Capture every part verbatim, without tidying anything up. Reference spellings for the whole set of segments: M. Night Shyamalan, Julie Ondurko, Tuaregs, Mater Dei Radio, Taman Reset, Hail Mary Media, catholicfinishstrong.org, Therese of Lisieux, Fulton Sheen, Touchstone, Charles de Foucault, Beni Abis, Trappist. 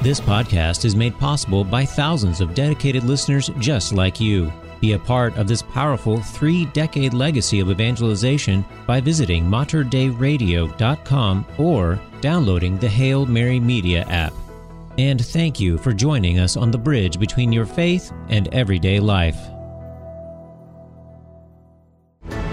This podcast is made possible by thousands of dedicated listeners just like you. Be a part of this powerful three-decade legacy of evangelization by visiting mater dei radio dot com or downloading the Hail Mary Media app. And thank you for joining us on the bridge between your faith and everyday life.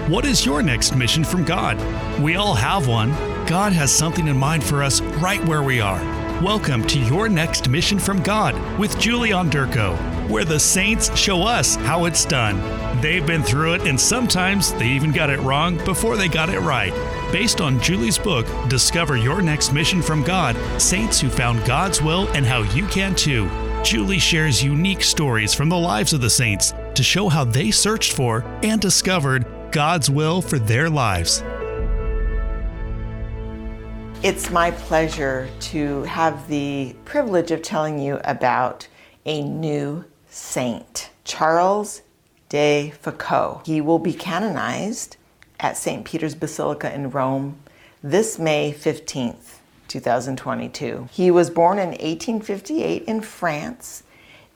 What is your next mission from God? We all have one. God has something in mind for us right where we are. Welcome to Your Next Mission from God with Julie Ondurko, where the saints show us how it's done. They've been through it, and sometimes they even got it wrong before they got it right. Based on Julie's book, Discover Your Next Mission from God, Saints Who Found God's Will and How You Can Too. Julie shares unique stories from the lives of the saints to show how they searched for and discovered God's will for their lives. It's my pleasure to have the privilege of telling you about a new saint, Charles de Foucault. He will be canonized at Saint Peter's Basilica in Rome this May fifteenth, twenty twenty-two. He was born in eighteen fifty-eight in France,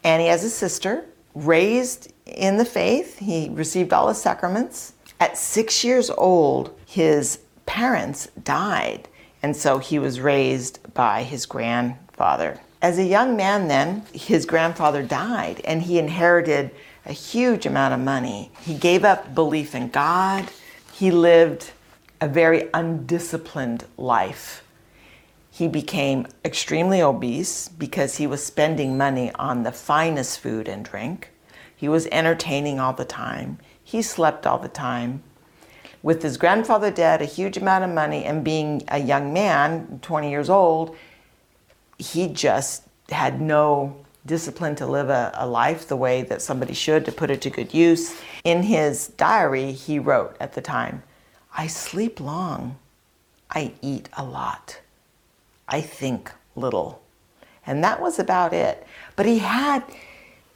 and he has a sister. Raised in the faith, he received all his sacraments. At six years old, his parents died, and so he was raised by his grandfather. As a young man then, his grandfather died, and he inherited a huge amount of money. He gave up belief in God. He lived a very undisciplined life. He became extremely obese because he was spending money on the finest food and drink. He was entertaining all the time. He slept all the time. With his grandfather dead, a huge amount of money, and being a young man, twenty years old, he just had no discipline to live a, a life the way that somebody should, to put it to good use. In his diary, he wrote at the time, "I sleep long. I eat a lot. I think little." And that was about it. But he had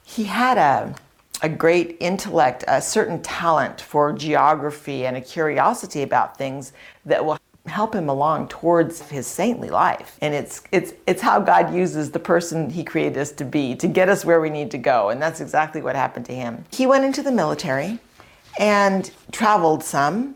he had a, a great intellect, a certain talent for geography, and a curiosity about things that will help him along towards his saintly life. And it's it's it's how God uses the person he created us to be to get us where we need to go. And that's exactly what happened to him. He went into the military and traveled some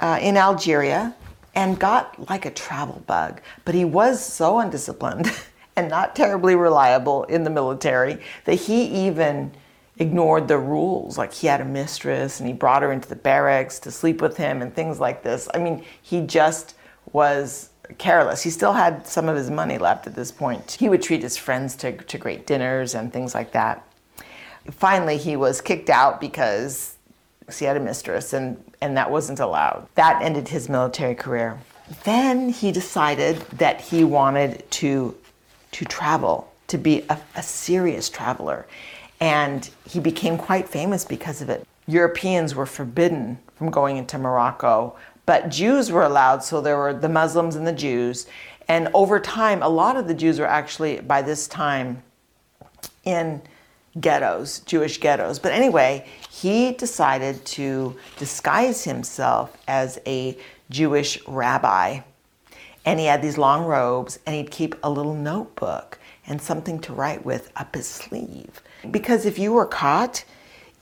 uh, in Algeria, and got like a travel bug. But he was so undisciplined and not terribly reliable in the military that he even ignored the rules. Like, he had a mistress, and he brought her into the barracks to sleep with him and things like this. I mean, he just was careless. He still had some of his money left at this point. He would treat his friends to, to great dinners and things like that. Finally, he was kicked out because he had a mistress, and, and that wasn't allowed. That ended his military career. Then he decided that he wanted to, to travel, to be a, a serious traveler. And he became quite famous because of it. Europeans were forbidden from going into Morocco, but Jews were allowed, so there were the Muslims and the Jews. And over time, a lot of the Jews were actually, by this time, in ghettos, Jewish ghettos. But anyway, he decided to disguise himself as a Jewish rabbi. And he had these long robes, and he'd keep a little notebook and something to write with up his sleeve. Because if you were caught,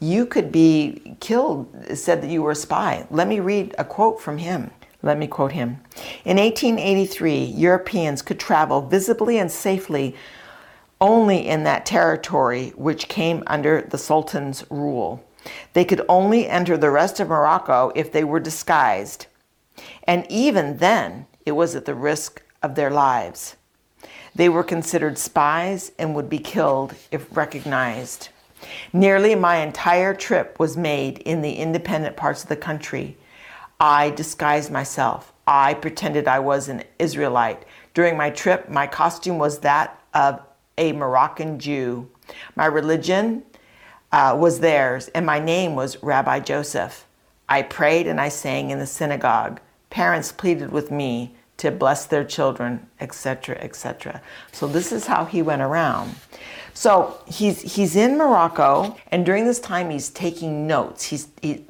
you could be killed, said that you were a spy. Let me read a quote from him. Let me quote him. "In eighteen eighty-three, Europeans could travel visibly and safely only in that territory which came under the Sultan's rule. They could only enter the rest of Morocco if they were disguised. And even then, it was at the risk of their lives. They were considered spies and would be killed if recognized. Nearly my entire trip was made in the independent parts of the country. I disguised myself. I pretended I was an Israelite. During my trip, my costume was that of a Moroccan Jew. My religion uh, was theirs, and my name was Rabbi Joseph. I prayed and I sang in the synagogue. Parents pleaded with me to bless their children, et cetera, et cetera" So this is how he went around. So he's he's in Morocco, and during this time he's taking notes. He's he,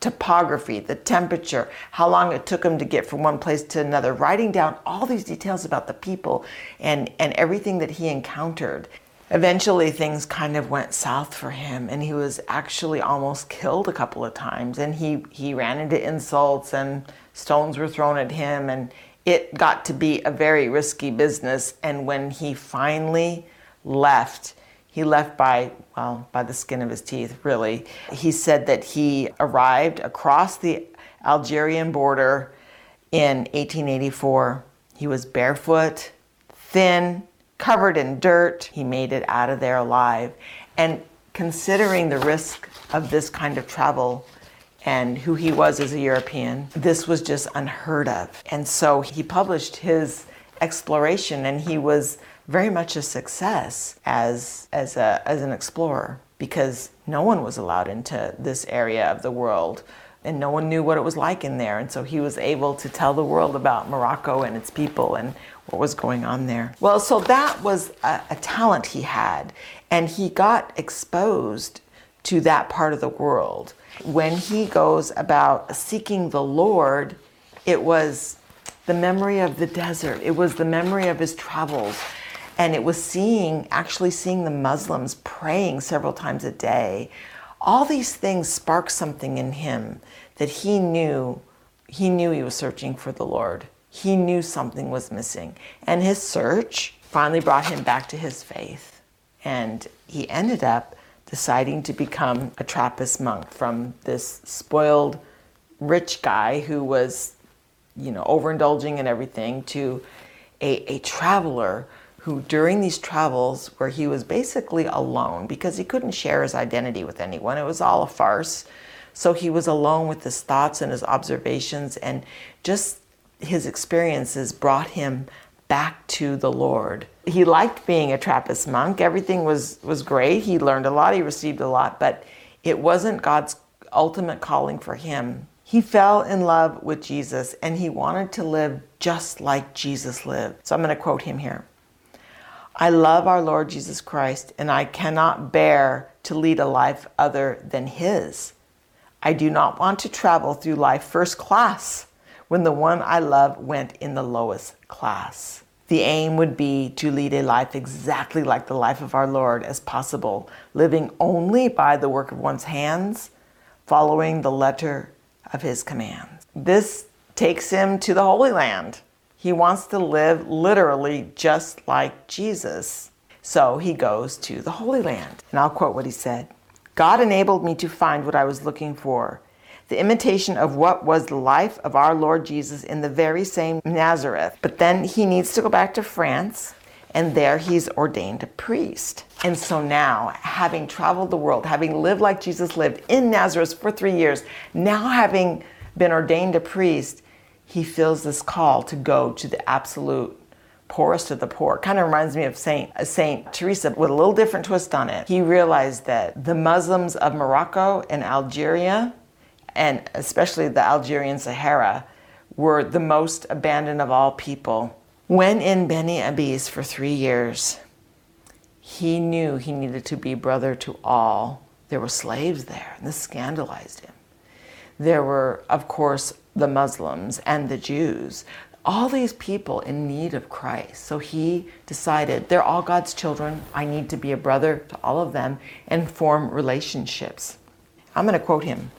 topography, the temperature, how long it took them to get from one place to another, writing down all these details about the people and, and everything that he encountered. Eventually things kind of went south for him, and he was actually almost killed a couple of times, and he, he ran into insults and stones were thrown at him, and it got to be a very risky business. And when he finally left, he left by, well, by the skin of his teeth, really. He said that he arrived across the Algerian border in eighteen eighty-four. He was barefoot, thin, covered in dirt. He made it out of there alive. And considering the risk of this kind of travel and who he was as a European, this was just unheard of. And so he published his exploration, and he was very much a success as as a as an explorer, because no one was allowed into this area of the world, and no one knew what it was like in there. And so he was able to tell the world about Morocco and its people and what was going on there. Well, so that was a, a talent he had, and he got exposed to that part of the world. When he goes about seeking the Lord, it was the memory of the desert. It was the memory of his travels. And it was seeing, actually seeing the Muslims praying several times a day. All these things sparked something in him that he knew, he knew he was searching for the Lord. He knew something was missing. And his search finally brought him back to his faith. And he ended up deciding to become a Trappist monk from this spoiled rich guy who was, you know, overindulging in everything, to a, a traveler who, during these travels where he was basically alone because he couldn't share his identity with anyone, it was all a farce. So he was alone with his thoughts and his observations, and just his experiences brought him back to the Lord. He liked being a Trappist monk. Everything was, was great. He learned a lot, he received a lot, but it wasn't God's ultimate calling for him. He fell in love with Jesus, and he wanted to live just like Jesus lived. So I'm going to quote him here. "I love our Lord Jesus Christ, and I cannot bear to lead a life other than his. I do not want to travel through life first class when the one I love went in the lowest class. The aim would be to lead a life exactly like the life of our Lord as possible, living only by the work of one's hands, following the letter of his commands." This takes him to the Holy Land. He wants to live literally just like Jesus. So he goes to the Holy Land. And I'll quote what he said. "God enabled me to find what I was looking for, the imitation of what was the life of our Lord Jesus in the very same Nazareth." But then he needs to go back to France, and there he's ordained a priest. And so now, having traveled the world, having lived like Jesus lived in Nazareth for three years, now having been ordained a priest, he feels this call to go to the absolute poorest of the poor. Kind of reminds me of Saint, Saint Teresa with a little different twist on it. He realized that the Muslims of Morocco and Algeria, and especially the Algerian Sahara, were the most abandoned of all people. When in Beni Abis for three years, he knew he needed to be brother to all. There were slaves there, and this scandalized him. There were, of course, the Muslims and the Jews, all these people in need of Christ. So he decided, they're all God's children. I need to be a brother to all of them and form relationships. I'm going to quote him.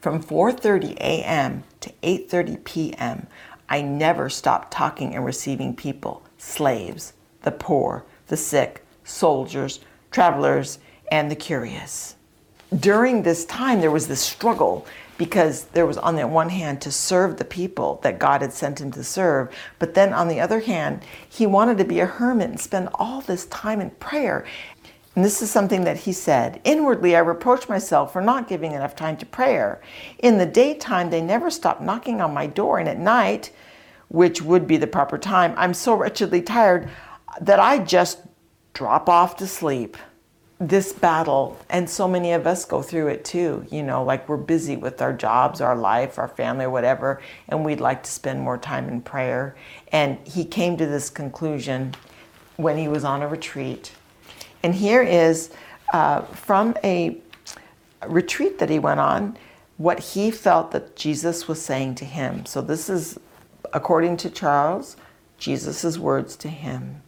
"From four thirty a.m. to eight thirty p.m., I never stopped talking and receiving people, slaves, the poor, the sick, soldiers, travelers, and the curious." During this time, there was this struggle, because there was, on the one hand, to serve the people that God had sent him to serve, but then on the other hand, he wanted to be a hermit and spend all this time in prayer. And this is something that he said. "Inwardly, I reproach myself for not giving enough time to prayer. In the daytime, they never stopped knocking on my door, and at night, which would be the proper time, I'm so wretchedly tired that I just drop off to sleep." This battle, and so many of us go through it too, you know, like we're busy with our jobs, our life, our family, or whatever, and we'd like to spend more time in prayer. And he came to this conclusion when he was on a retreat. And here is uh, from a retreat that he went on what he felt that Jesus was saying to him. So this is, according to Charles, Jesus' words to him.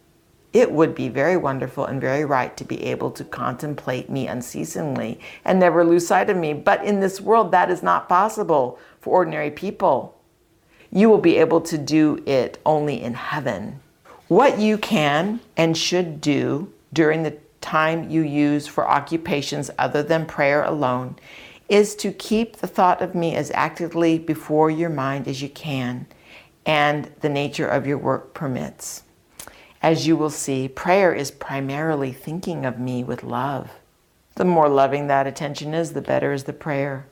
It would be very wonderful and very right to be able to contemplate me unceasingly and never lose sight of me. But in this world, that is not possible for ordinary people. You will be able to do it only in heaven. What you can and should do during the time you use for occupations other than prayer alone is to keep the thought of me as actively before your mind as you can and the nature of your work permits. As you will see, prayer is primarily thinking of me with love. The more loving that attention is, the better is the prayer.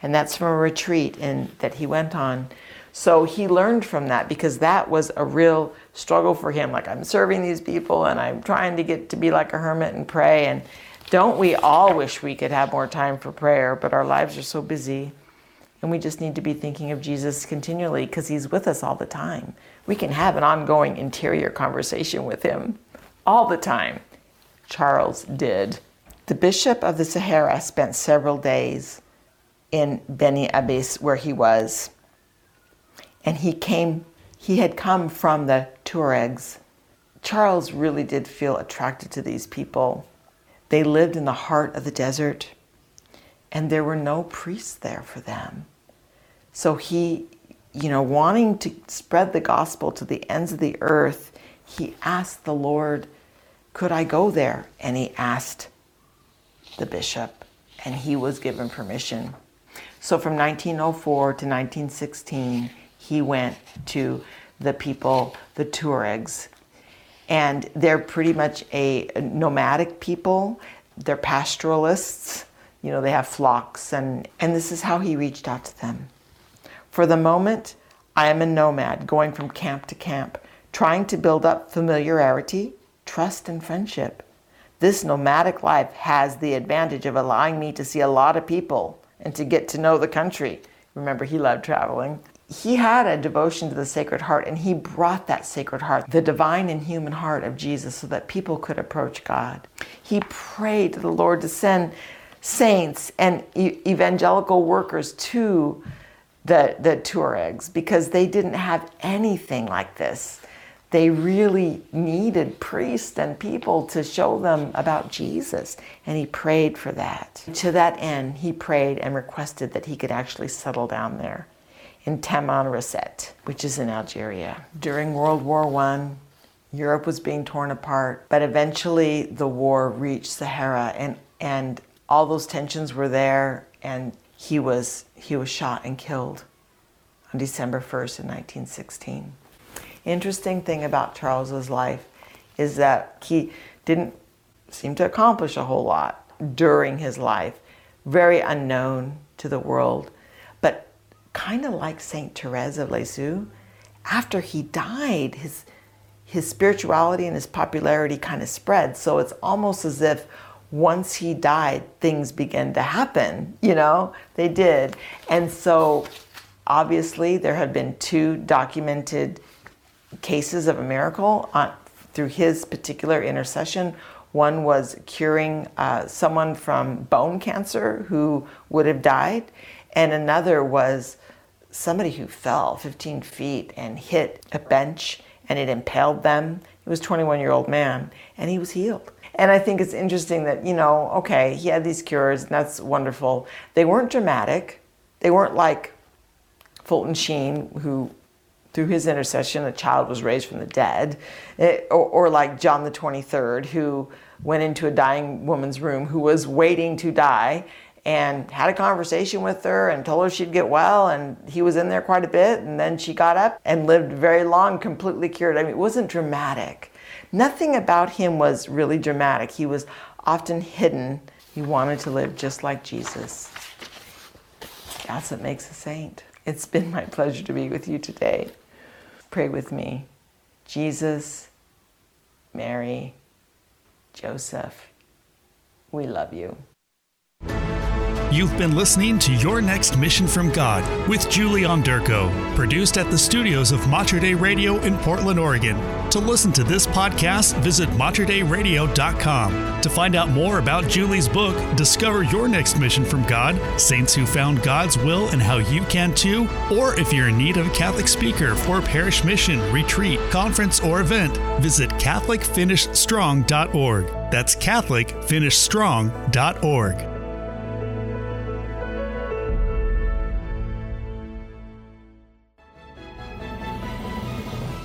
And that's from a retreat in, that he went on. So he learned from that, because that was a real struggle for him. Like, I'm serving these people and I'm trying to get to be like a hermit and pray. And don't we all wish we could have more time for prayer, but our lives are so busy. And we just need to be thinking of Jesus continually, because he's with us all the time. We can have an ongoing interior conversation with him all the time. Charles did. The Bishop of the Sahara spent several days in Beni Abis, where he was. And he came, he had come from the Tuaregs. Charles really did feel attracted to these people. They lived in the heart of the desert, and there were no priests there for them. So he, you know, wanting to spread the gospel to the ends of the earth, he asked the Lord, could I go there? And he asked the bishop, and he was given permission. So from nineteen oh four to nineteen sixteen, he went to the people, the Tuaregs. And they're pretty much a nomadic people. They're pastoralists. You know, they have flocks, and, and this is how he reached out to them. For the moment, I am a nomad going from camp to camp, trying to build up familiarity, trust, and friendship. This nomadic life has the advantage of allowing me to see a lot of people and to get to know the country. Remember, he loved traveling. He had a devotion to the Sacred Heart, and he brought that Sacred Heart, the divine and human heart of Jesus, so that people could approach God. He prayed to the Lord to send saints and e- evangelical workers to the the Tuaregs, because they didn't have anything like this. They really needed priests and people to show them about Jesus, and he prayed for that. To that end, he prayed and requested that he could actually settle down there in Taman Reset, which is in Algeria. During World War One, Europe was being torn apart, but eventually the war reached Sahara, and, and all those tensions were there, and He was he was shot and killed on December first in nineteen sixteen. Interesting thing about Charles's life is that he didn't seem to accomplish a whole lot during his life. Very unknown to the world, but kind of like Saint Therese of Lisieux, after he died, his his spirituality and his popularity kind of spread. So it's almost as if once he died, things began to happen, you know, they did. And so obviously there had been two documented cases of a miracle on, through his particular intercession. One was curing uh, someone from bone cancer who would have died. And another was somebody who fell fifteen feet and hit a bench and it impaled them. He was a twenty-one-year-old man, and he was healed. And I think it's interesting that, you know, okay, he had these cures, and that's wonderful. They weren't dramatic. They weren't like Fulton Sheen, who, through his intercession, a child was raised from the dead, it, or, or like John the twenty-third, who went into a dying woman's room who was waiting to die and had a conversation with her and told her she'd get well, and he was in there quite a bit, and then she got up and lived very long, completely cured. I mean, it wasn't dramatic. Nothing about him was really dramatic. He was often hidden. He wanted to live just like Jesus. That's what makes a saint. It's been my pleasure to be with you today. Pray with me. Jesus, Mary, Joseph, we love you. You've been listening to Your Next Mission from God with Julie Ondurko, produced at the studios of Mater Dei Radio in Portland, Oregon. To listen to this podcast, visit mater dei radio dot com. To find out more about Julie's book, Discover Your Next Mission from God, Saints Who Found God's Will and How You Can Too, or if you're in need of a Catholic speaker for a parish mission, retreat, conference, or event, visit catholic finish strong dot org. That's catholic finish strong dot org.